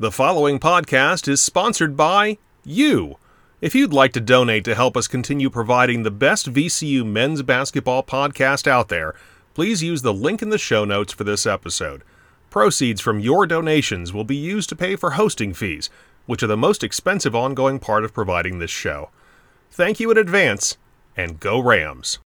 The following podcast is sponsored by you. If you'd like to donate to help us continue providing the best VCU men's basketball podcast out there, please use the link in the show notes for this episode. Proceeds from your donations will be used to pay for hosting fees, which are the most expensive ongoing part of providing this show. Thank you in advance, and go Rams!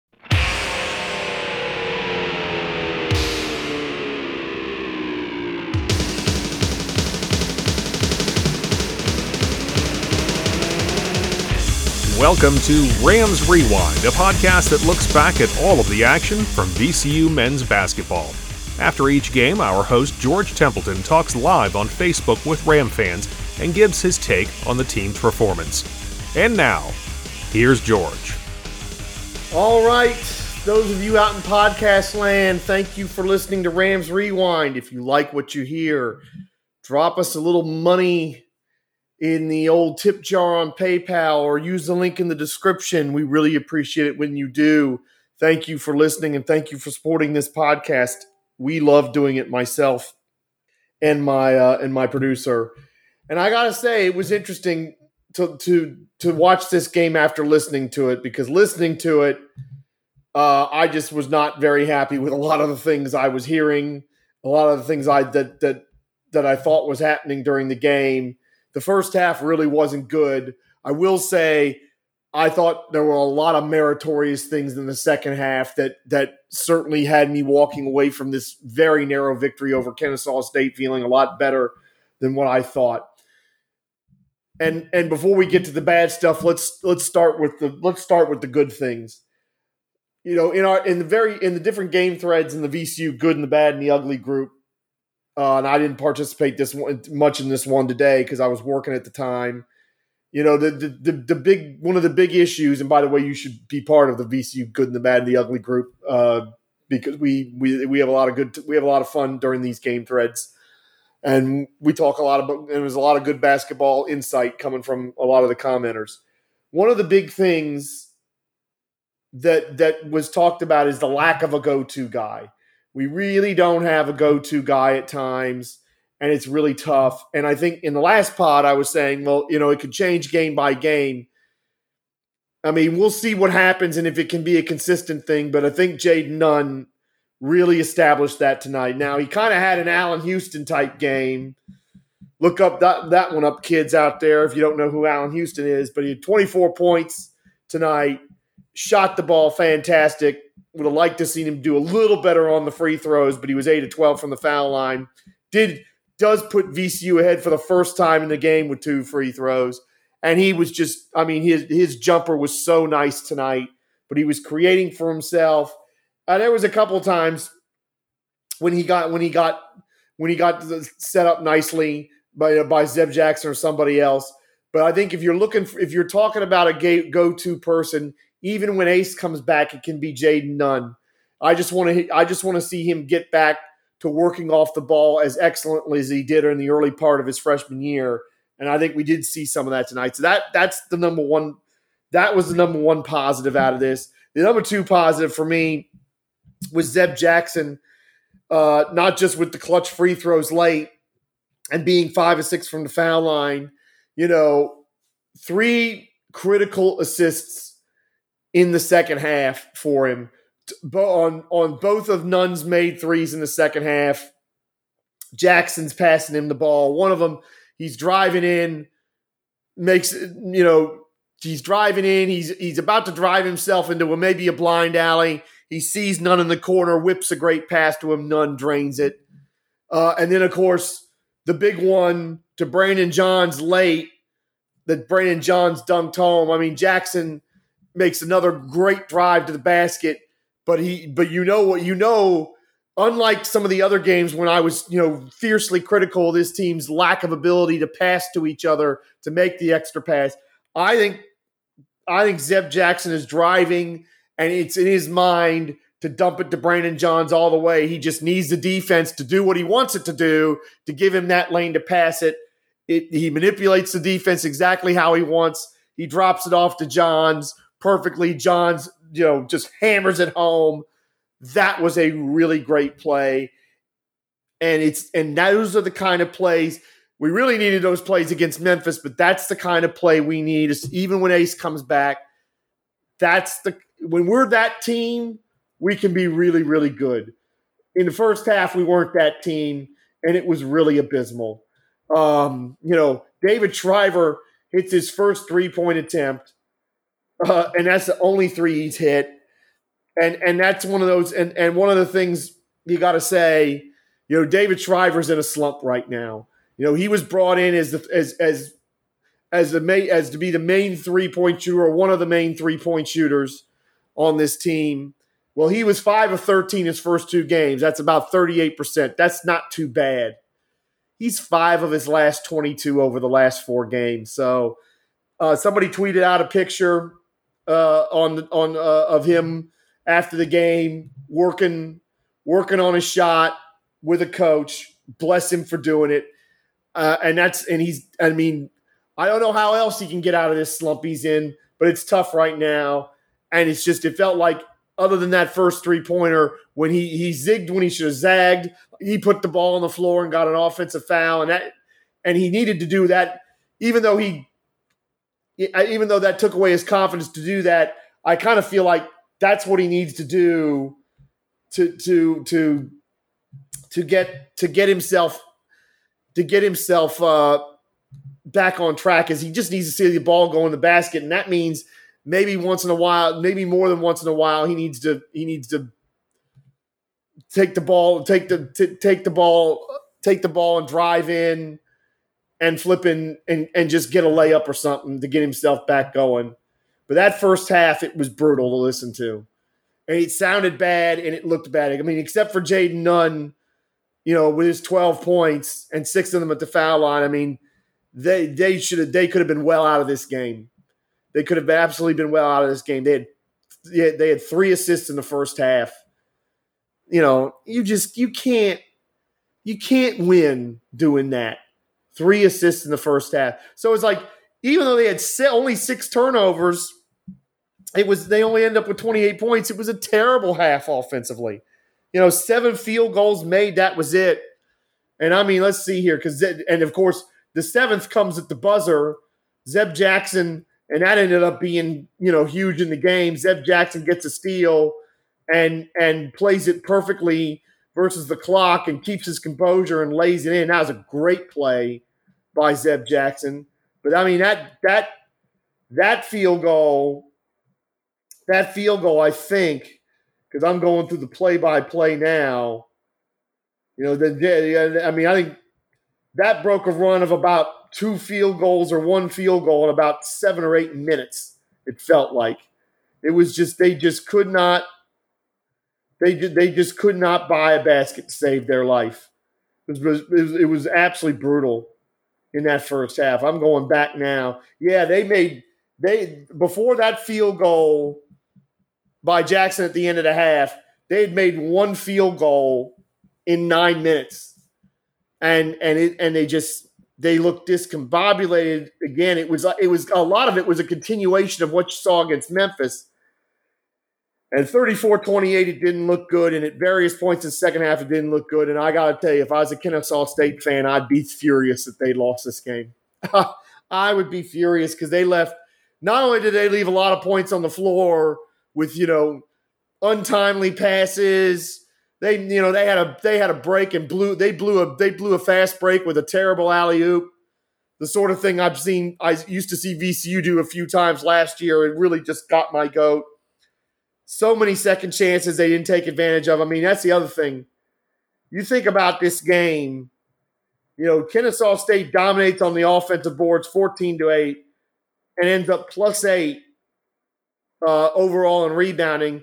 Welcome to Rams Rewind, a podcast that looks back at all of the action from VCU men's basketball. After each game, our host George Templeton talks live on Facebook with Ram fans and gives his take on the team's performance. And now, here's George. All right, those of you out in podcast land, thank you for listening to Rams Rewind. If you like what you hear, drop us a little money in the old tip jar on PayPal or use the link in the description. We really appreciate it when you do. Thank you for listening and thank you for supporting this podcast. We love doing it, myself and my producer. And I gotta say, it was interesting to watch this game after listening to it, because listening to it, I just was not very happy with a lot of the things I was hearing, a lot of the things that I thought was happening during the game. The first half really wasn't good. I will say I thought there were a lot of meritorious things in the second half that certainly had me walking away from this very narrow victory over Kennesaw State feeling a lot better than what I thought. And before we get to the bad stuff, let's start with the good things. You know, in the different game threads in the VCU good and the bad and the ugly group, and I didn't participate much in this one today because I was working at the time. You know, the big one of the big issues, and by the way, you should be part of the VCU good and the bad and the ugly group, because we have a lot of fun during these game threads, and we talk a lot about, and there's a lot of good basketball insight coming from a lot of the commenters. One of the big things that was talked about is the lack of a go-to guy. We really don't have a go-to guy at times, and it's really tough. And I think in the last pod I was saying, well, you know, it could change game by game. I mean, we'll see what happens and if it can be a consistent thing, but I think Jaden Nunn really established that tonight. Now, he kind of had an Allen Houston type game. Look up that one up, kids out there, if you don't know who Allen Houston is, but he had 24 points tonight, shot the ball fantastic. Would have liked to see him do a little better on the free throws, but he was 8 of 12 from the foul line. Does put VCU ahead for the first time in the game with 2 free throws. And he was just, I mean, his jumper was so nice tonight, but he was creating for himself. There was a couple of times when he got set up nicely by Zeb Jackson or somebody else. But I think if you're talking about a go-to person, even when Ace comes back, it can be Jaden Nunn. I just want to see him get back to working off the ball as excellently as he did in the early part of his freshman year, and I think we did see some of that tonight. So that's the number one. That was the number one positive out of this. The number two positive for me was Zeb Jackson, not just with the clutch free throws late and being 5 of 6 from the foul line. You know, 3 critical assists in the second half for him, on both of Nunn's made threes in the second half. Jackson's passing him the ball. One of them, he's driving in. He's about to drive himself into maybe a blind alley. He sees Nunn in the corner, whips a great pass to him. Nunn drains it. And then, of course, the big one to Brandon Johns late that Brandon Johns dunked home. I mean, Jackson makes another great drive to the basket, but unlike some of the other games when I was, you know, fiercely critical of this team's lack of ability to pass to each other to make the extra pass, I think Zeb Jackson is driving and it's in his mind to dump it to Brandon Johns all the way. He just needs the defense to do what he wants it to do, to give him that lane to pass it. He manipulates the defense exactly how he wants. He drops it off to Johns perfectly. Johns, you know, just hammers it home. That was a really great play. And those are the kind of plays We really needed those plays against Memphis, but that's the kind of play we need. Even when Ace comes back, when we're that team, we can be really, really good. In the first half, we weren't that team, and it was really abysmal. David Shriver hits his first three-point attempt, and that's the only three he's hit. And that's one of those – and one of the things you got to say, David Shriver's in a slump right now. He was brought in as to be the main three-point shooter, or one of the main three-point shooters on this team. Well, he was 5 of 13 his first two games. That's about 38%. That's not too bad. He's 5 of his last 22 over the last 4 games. So somebody tweeted out a picture of him after the game working on his shot with a coach. Bless him for doing it. I don't know how else he can get out of this slump he's in, but it's tough right now. And it's just, it felt like, other than that first three-pointer, when he zigged when he should have zagged, he put the ball on the floor and got an offensive foul, and he needed to do that. Even though that took away his confidence to do that, I kind of feel like that's what he needs to do to get himself back on track. Is he just needs to see the ball go in the basket, and that means maybe more than once in a while, he needs to take the ball and drive in and flip in and just get a layup or something to get himself back going. But that first half, it was brutal to listen to, and it sounded bad and it looked bad. I mean, except for Jaden Nunn, with his 12 points and 6 of them at the foul line. I mean, they could have been well out of this game. They could have absolutely been well out of this game. They had 3 assists in the first half. You can't win doing that. 3 assists in the first half. So it's like, even though they had only 6 turnovers, they only end up with 28 points. It was a terrible half offensively. 7 field goals made. That was it. And I mean, let's see here, and of course the 7th comes at the buzzer, Zeb Jackson. And that ended up being, huge in the game. Zeb Jackson gets a steal and plays it perfectly versus the clock and keeps his composure and lays it in. That was a great play by Zeb Jackson. But I mean, that field goal, I think, because I'm going through the play-by-play now. I think that broke a run of about 2 field goals or 1 field goal in about 7 or 8 minutes. It felt like it was they just could not buy a basket to save their life. It was absolutely brutal in that first half. I'm going back now. Yeah, before that field goal by Jackson at the end of the half, they had made 1 field goal in 9 minutes, and they looked discombobulated again. It was a lot of it was a continuation of what you saw against Memphis. And 34-28, it didn't look good. And at various points in the second half, it didn't look good. And I got to tell you, if I was a Kennesaw State fan, I'd be furious that they lost this game. I would be furious because not only did they leave a lot of points on the floor with, untimely passes. They had a break and blew a fast break with a terrible alley-oop, the sort of thing I used to see VCU do a few times last year. It really just got my goat. So many second chances they didn't take advantage of. I mean, that's the other thing. You think about this game, Kennesaw State dominates on the offensive boards 14-8 and ends up +8 overall in rebounding.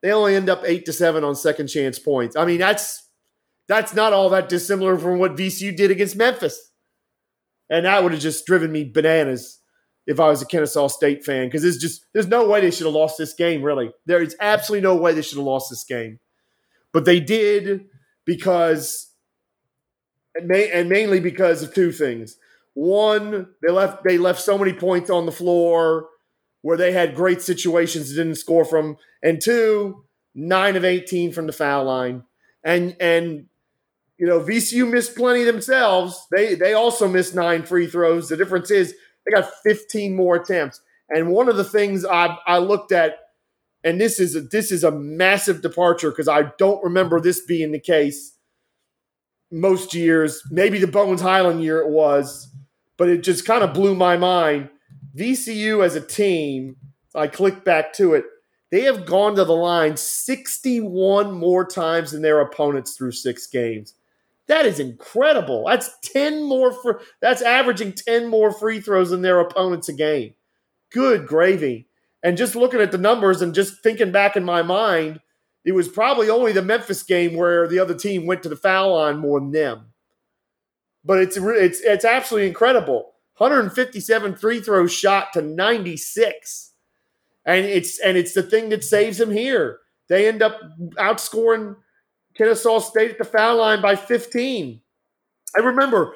They only end up 8-7 on second chance points. I mean, that's not all that dissimilar from what VCU did against Memphis. And that would have just driven me bananas if I was a Kennesaw State fan, because there's no way they should have lost this game, really. There is absolutely no way they should have lost this game. But they did mainly because of 2 things. One, they left so many points on the floor where they had great situations they didn't score from, and 2, 9 of 18 from the foul line. And you know, VCU missed plenty themselves. They also missed 9 free throws. The difference is they got 15 more attempts. And one of the things I looked at, and this is a massive departure because I don't remember this being the case most years. Maybe the Bones Highland year it was, but it just kind of blew my mind. VCU as a team, I clicked back to it, they have gone to the line 61 more times than their opponents through 6 games. That is incredible. That's 10 more. That's averaging 10 more free throws than their opponents a game. Good gravy. And just looking at the numbers and just thinking back in my mind, it was probably only the Memphis game where the other team went to the foul line more than them. But it's absolutely incredible. 157 free throw shot to 96. And it's the thing that saves them here. They end up outscoring Kennesaw State at the foul line by 15. I remember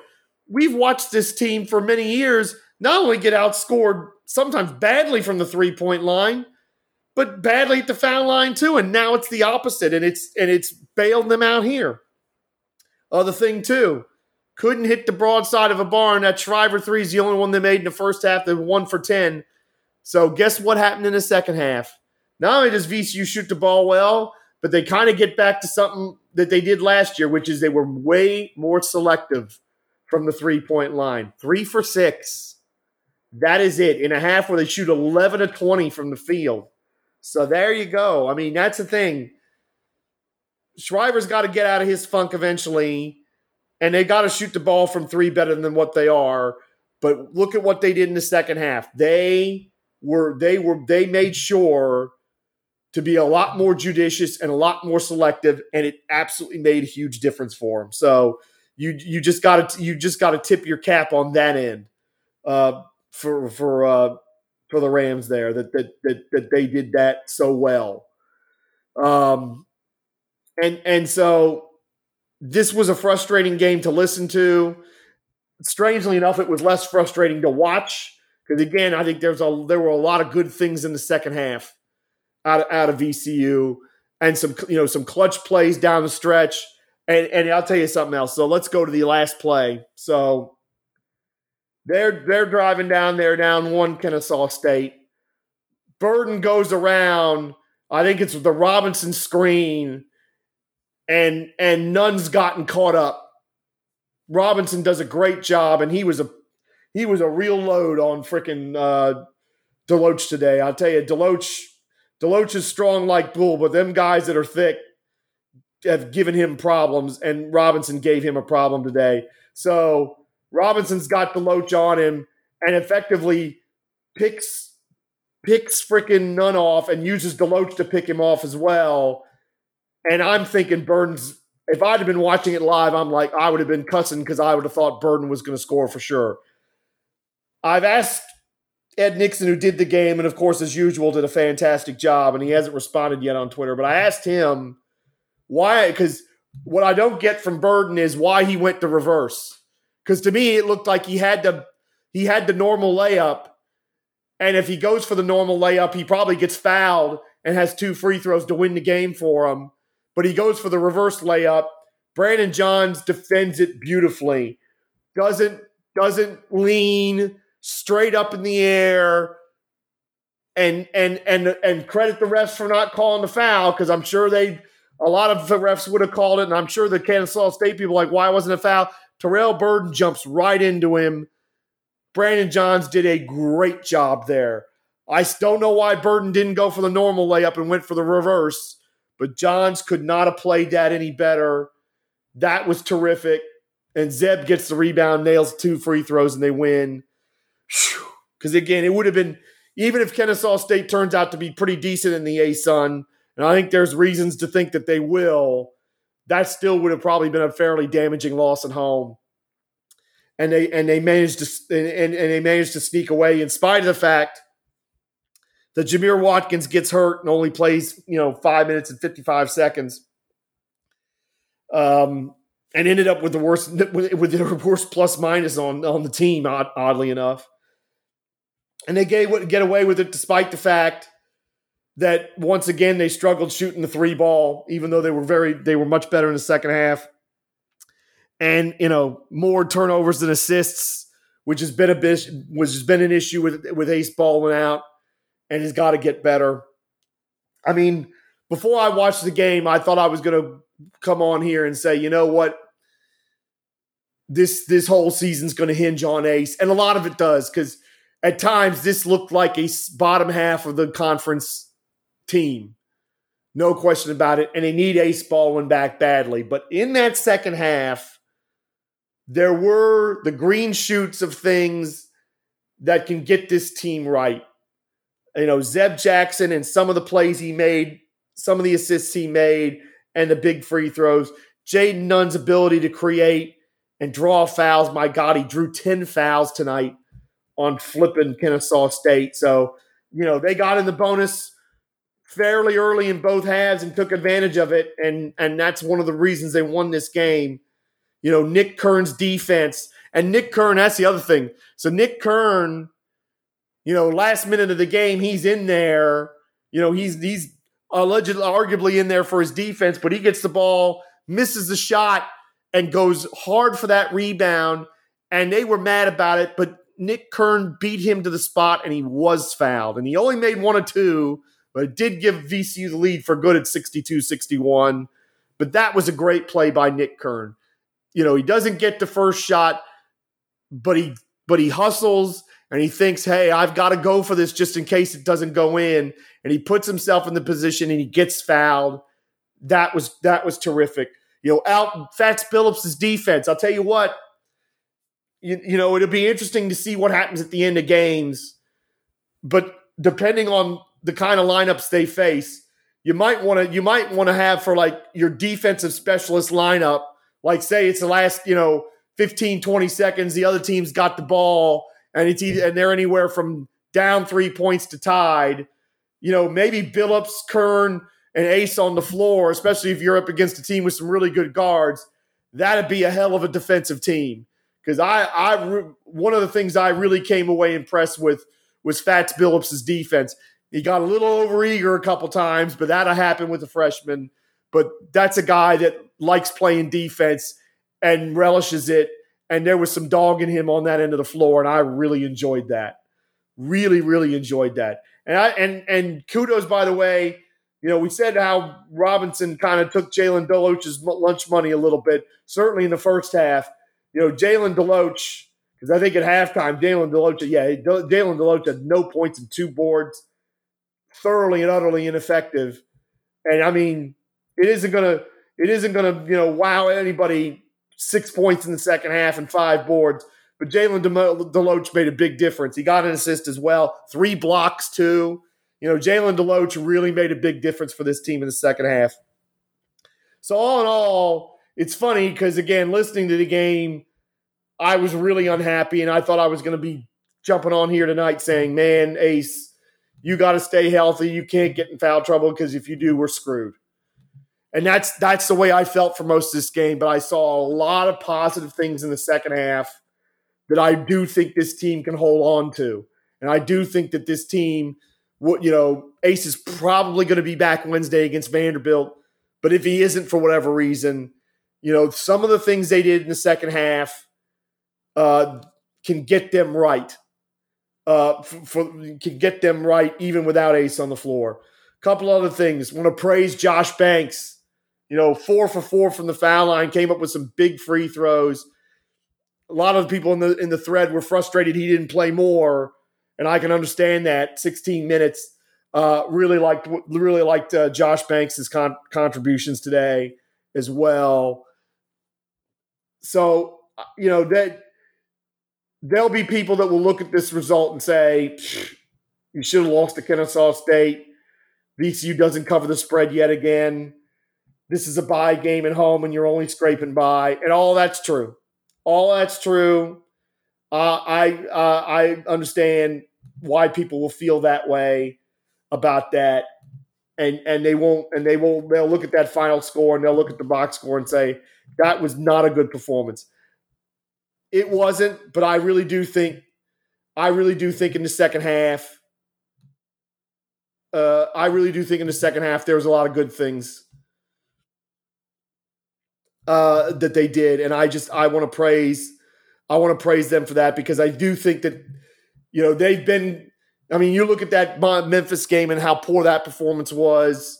we've watched this team for many years not only get outscored sometimes badly from the three-point line, but badly at the foul line too. And now it's the opposite, and it's bailed them out here. Other thing too, couldn't hit the broadside of a barn. That Shriver 3 is the only one they made in the first half. They were 1 for 10. So guess what happened in the second half? Not only does VCU shoot the ball well, but they kind of get back to something that they did last year, which is they were way more selective from the three-point line. 3 for 6. That is it. In a half where they shoot 11 to 20 from the field. So there you go. I mean, that's the thing. Shriver's got to get out of his funk eventually, and they got to shoot the ball from 3 better than what they are. But look at what they did in the second half. They made sure to be a lot more judicious and a lot more selective, and it absolutely made a huge difference for them. So you just got to tip your cap on that end for the Rams there that they did that so well. And so this was a frustrating game to listen to. Strangely enough, it was less frustrating to watch because, again, I think there were a lot of good things in the second half out of VCU and some clutch plays down the stretch. And I'll tell you something else. So let's go to the last play. So they're driving down. They're down 1 Kennesaw State. Burden goes around. I think it's the Robinson screen, and Nunn's gotten caught up. Robinson does a great job, and he was a real load on frickin' Deloach today. I'll tell you, Deloach is strong like bull, but them guys that are thick have given him problems, and Robinson gave him a problem today. So Robinson's got Deloach on him and effectively picks frickin' Nunn off and uses Deloach to pick him off as well. And I'm thinking Burden's – if I'd have been watching it live, I'm like, I would have been cussing because I would have thought Burden was going to score for sure. I've asked Ed Nixon, who did the game, and of course, as usual, did a fantastic job, and he hasn't responded yet on Twitter. But I asked him why – because what I don't get from Burden is why he went to reverse. Because to me, it looked like he had the normal layup, and if he goes for the normal layup, he probably gets fouled and has 2 free throws to win the game for him. But he goes for the reverse layup. Brandon Johns defends it beautifully. Doesn't lean, straight up in the air, and credit the refs for not calling the foul, because I'm sure a lot of the refs would have called it, and I'm sure the Kennesaw State people are like, why wasn't it a foul? Terrell Burden jumps right into him. Brandon Johns did a great job there. I don't know why Burden didn't go for the normal layup and went for the reverse, but Johns could not have played that any better. That was terrific. And Zeb gets the rebound, nails 2 free throws, and they win. Because, again, it would have been – even if Kennesaw State turns out to be pretty decent in the A-Sun, and I think there's reasons to think that they will – that still would have probably been a fairly damaging loss at home, and they managed to sneak away in spite of the fact that Jameer Watkins gets hurt and only plays 5 minutes and 55 seconds, and ended up with the worst plus minus on the team, oddly enough, and they get away with it despite the fact that once again they struggled shooting the 3 ball, even though they were much better in the second half. and, you know, more turnovers than assists, which has been a bit, which has been an issue with Ace balling out, and he's got to get better. I mean, before I watched the game, I thought I was going to come on here and say, you know what, this whole season's going to hinge on Ace, and a lot of it does, because at times this looked like a bottom half of the conference team, no question about it, and they need Ace Baldwin back badly. But in that second half, there were the green shoots of things that can get this team right. You know, Zeb Jackson and some of the plays he made, some of the assists he made, and the big free throws. Jaden Nunn's ability to create and draw fouls. My God, he drew 10 fouls tonight on flipping Kennesaw State. So, you know, they got in the bonus fairly early in both halves and took advantage of it, and that's one of the reasons they won this game. You know, Nick Kern's defense. And Nick Kern, that's the other thing. So Nick Kern, you know, last minute of the game, he's in there. You know, he's allegedly, arguably in there for his defense, but he gets the ball, misses the shot, and goes hard for that rebound. And they were mad about it, but Nick Kern beat him to the spot, and he was fouled. And he only made one or two, but it did give VCU the lead for good at 62-61. But that was a great play by Nick Kern. You know, he doesn't get the first shot, but he hustles, and he thinks, hey, I've got to go for this just in case it doesn't go in. And he puts himself in the position, and he gets fouled. That was terrific. You know, out Fats Phillips' defense. I'll tell you what, you know, it'll be interesting to see what happens at the end of games. But depending on the kind of lineups they face, you might want to have for like your defensive specialist lineup, like say it's the last, you know, 15, 20 seconds, the other team's got the ball, and it's either, and they're anywhere from down 3 points to tied. You know, maybe Billups, Kern, and Ace on the floor, especially if you're up against a team with some really good guards, that'd be a hell of a defensive team. Because one of the things I really came away impressed with was Fats Billups' defense. He got a little overeager a couple times, but that'll happen with the freshman. But that's a guy that likes playing defense and relishes it, and there was some dog in him on that end of the floor, and I really enjoyed that. Really, really enjoyed that. And kudos, by the way, you know, we said how Robinson kind of took Jalen Deloach's lunch money a little bit, certainly in the first half. You know, Jalen Deloach, because I think at halftime, Jalen Deloach had no points and two boards, thoroughly and utterly ineffective. And I mean, it isn't gonna, you know, wow anybody, 6 points in the second half and five boards. But Jalen Deloach made a big difference. He got an assist as well, 3 blocks too. You know, Jalen Deloach really made a big difference for this team in the second half. So all in all, it's funny because, again, listening to the game, I was really unhappy, and I thought I was going to be jumping on here tonight saying, man, Ace, you got to stay healthy. You can't get in foul trouble because if you do, we're screwed. And that's the way I felt for most of this game, but I saw a lot of positive things in the second half that I do think this team can hold on to. And I do think that this team – you know, Ace is probably going to be back Wednesday against Vanderbilt, but if he isn't for whatever reason, you know, some of the things they did in the second half can get them right. Can get them right even without Ace on the floor. A couple other things. I want to praise Josh Banks. You know, 4 for 4 from the foul line, came up with some big free throws. A lot of people in the thread were frustrated he didn't play more. And I can understand that. 16 minutes. Really liked Josh Banks' contributions today as well. So, you know, that there'll be people that will look at this result and say, you should have lost to Kennesaw State. VCU doesn't cover the spread yet again. This is a bye game at home and you're only scraping by. And all that's true. I understand why people will feel that way about that, and they won't. They'll look at that final score and they'll look at the box score and say that was not a good performance. It wasn't, but I really do think in the second half, there was a lot of good things. that they did. And I want to praise them for that, because I do think that, you know, they've been, I mean, you look at that Memphis game and how poor that performance was.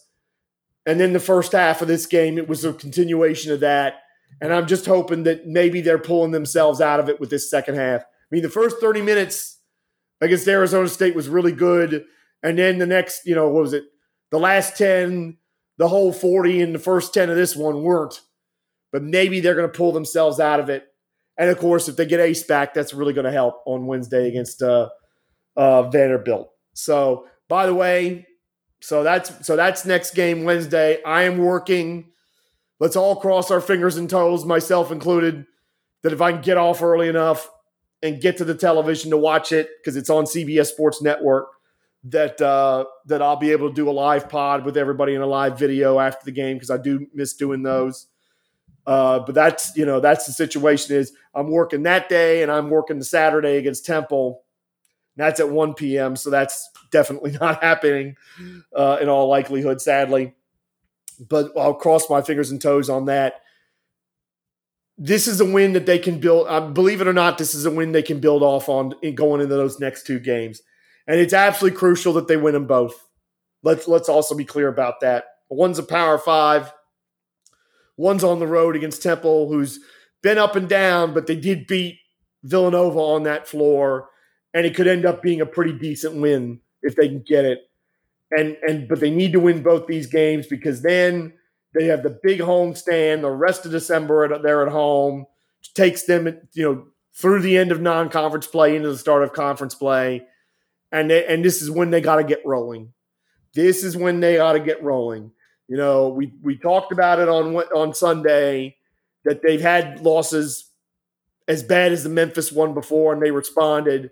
And then the first half of this game, it was a continuation of that. And I'm just hoping that maybe they're pulling themselves out of it with this second half. I mean, the first 30 minutes against Arizona State was really good. And then the next, you know, what was it? The last 10, the whole 40, and the first 10 of this one weren't. But maybe they're going to pull themselves out of it. And, of course, if they get Ace back, that's really going to help on Wednesday against Vanderbilt. So, by the way, so that's next game Wednesday. I am working. Let's all cross our fingers and toes, myself included, that if I can get off early enough and get to the television to watch it, because it's on CBS Sports Network, that I'll be able to do a live pod with everybody in a live video after the game, because I do miss doing those. But that's, you know, that's the situation. Is I'm working that day, and I'm working the Saturday against Temple. That's at 1 p.m., so that's definitely not happening in all likelihood, sadly. But I'll cross my fingers and toes on that. This is a win that they can build. Believe it or not, this is a win they can build off on in going into those next two games. And it's absolutely crucial that they win them both. Let's also be clear about that. One's a Power 5. One's on the road against Temple, who's been up and down, but they did beat Villanova on that floor. And it could end up being a pretty decent win if they can get it. But they need to win both these games, because then they have the big home stand the rest of December. They're at home, which takes them, you know, through the end of non-conference play into the start of conference play. And this is when they got to get rolling. This is when they ought to get rolling. You know, we talked about it on Sunday, that they've had losses as bad as the Memphis one before, and they responded.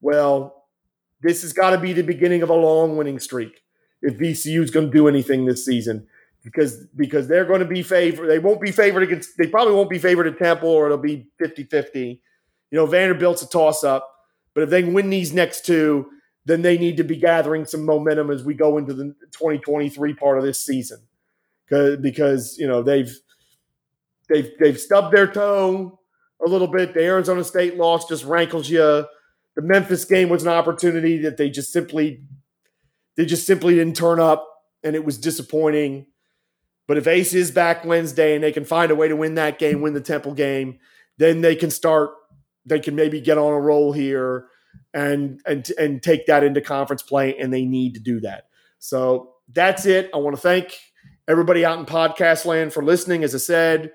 Well, this has got to be the beginning of a long winning streak if VCU is going to do anything this season, because they're going to be favored. They won't be favored against – they probably won't be favored at Temple, or it'll be 50-50. You know, Vanderbilt's a toss-up. But if they win these next two, then they need to be gathering some momentum as we go into the 2023 part of this season, because you know, they've stubbed their toe a little bit. The Arizona State loss just rankles you. The Memphis game was an opportunity that they just simply didn't turn up, and it was disappointing. But if Ace is back Wednesday and they can find a way to win that game, win the Temple game, then they can maybe get on a roll here and take that into conference play, and they need to do that. So that's it. I want to thank everybody out in podcast land for listening. As I said,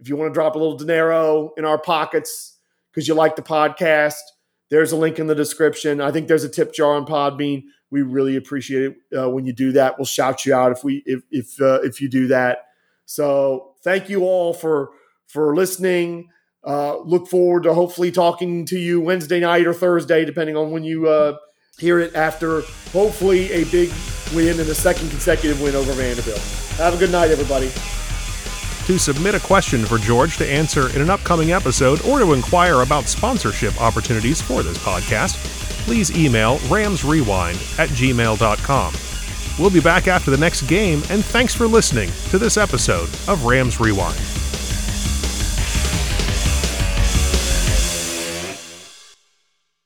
if you want to drop a little dinero in our pockets because you like the podcast, there's a link in the description. I think there's a tip jar on Podbean. We really appreciate it when you do that. We'll shout you out if you do that. So thank you all for listening. Look forward to hopefully talking to you Wednesday night or Thursday, depending on when you hear it, after hopefully a big win and a second consecutive win over Vanderbilt. Have a good night, everybody. To submit a question for George to answer in an upcoming episode, or to inquire about sponsorship opportunities for this podcast, please email ramsrewind@gmail.com. We'll be back after the next game, and thanks for listening to this episode of Rams Rewind.